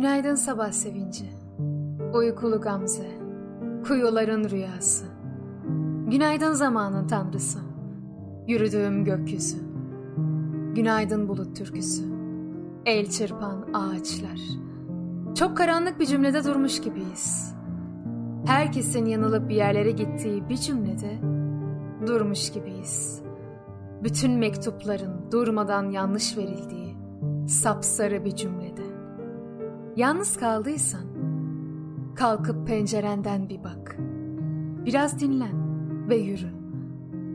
Günaydın sabah sevinci, uykulu Gamze, kuyuların rüyası. Günaydın zamanın tanrısı, yürüdüğüm gökyüzü. Günaydın bulut türküsü, el çırpan ağaçlar. Çok karanlık bir cümlede durmuş gibiyiz. Herkesin yanılıp bir yerlere gittiği bir cümlede durmuş gibiyiz. Bütün mektupların durmadan yanlış verildiği sapsarı bir cümlede. Yalnız kaldıysan kalkıp pencerenden bir bak. Biraz dinlen ve yürü.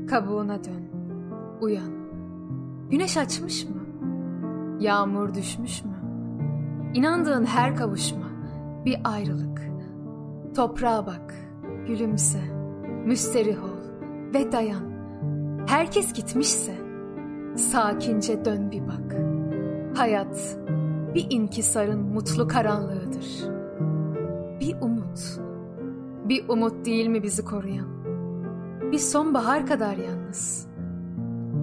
Kabuğuna dön, uyan. Güneş açmış mı? Yağmur düşmüş mü? İnandığın her kavuşma bir ayrılık. Toprağa bak, gülümse, müsterih ol ve dayan. Herkes gitmişse sakince dön bir bak. Hayat bir inkisarın mutlu karanlığıdır. Bir umut değil mi bizi koruyan? Bir sonbahar kadar yalnız,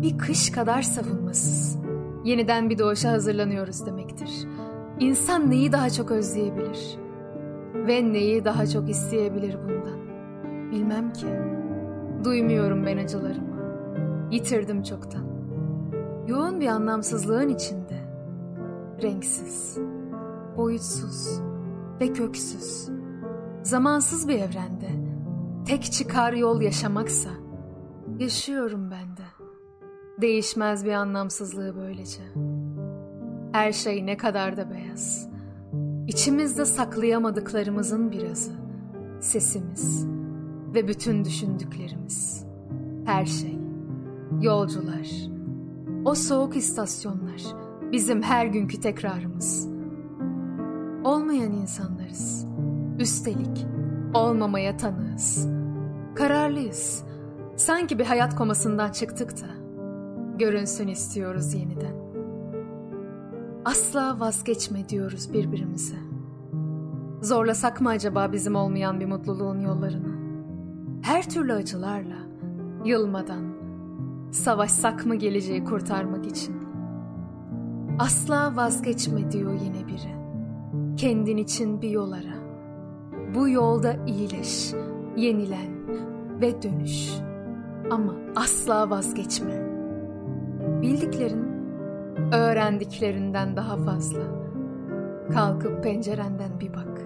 bir kış kadar savunmasız. Yeniden bir doğuşa hazırlanıyoruz demektir. İnsan neyi daha çok özleyebilir ve neyi daha çok isteyebilir bundan? Bilmem ki. Duymuyorum ben acılarımı. Yitirdim çoktan. Yoğun bir anlamsızlığın içinde, renksiz, boyutsuz ve köksüz, zamansız bir evrende tek çıkar yol yaşamaksa, yaşıyorum ben de. Değişmez bir anlamsızlığı böylece. Her şey ne kadar da beyaz. İçimizde saklayamadıklarımızın birazı, sesimiz ve bütün düşündüklerimiz. Her şey, yolcular, o soğuk istasyonlar, bizim her günkü tekrarımız. Olmayan insanlarız. Üstelik olmamaya tanığız. Kararlıyız. Sanki bir hayat komasından çıktık da görünsün istiyoruz yeniden. Asla vazgeçme diyoruz birbirimize. Zorlasak mı acaba bizim olmayan bir mutluluğun yollarını? Her türlü acılarla, yılmadan savaşsak mı geleceği kurtarmak için? Asla vazgeçme diyor yine biri. Kendin için bir yol ara. Bu yolda iyileş, yenilen ve dönüş. Ama asla vazgeçme. Bildiklerin, öğrendiklerinden daha fazla. Kalkıp pencerenden bir bak.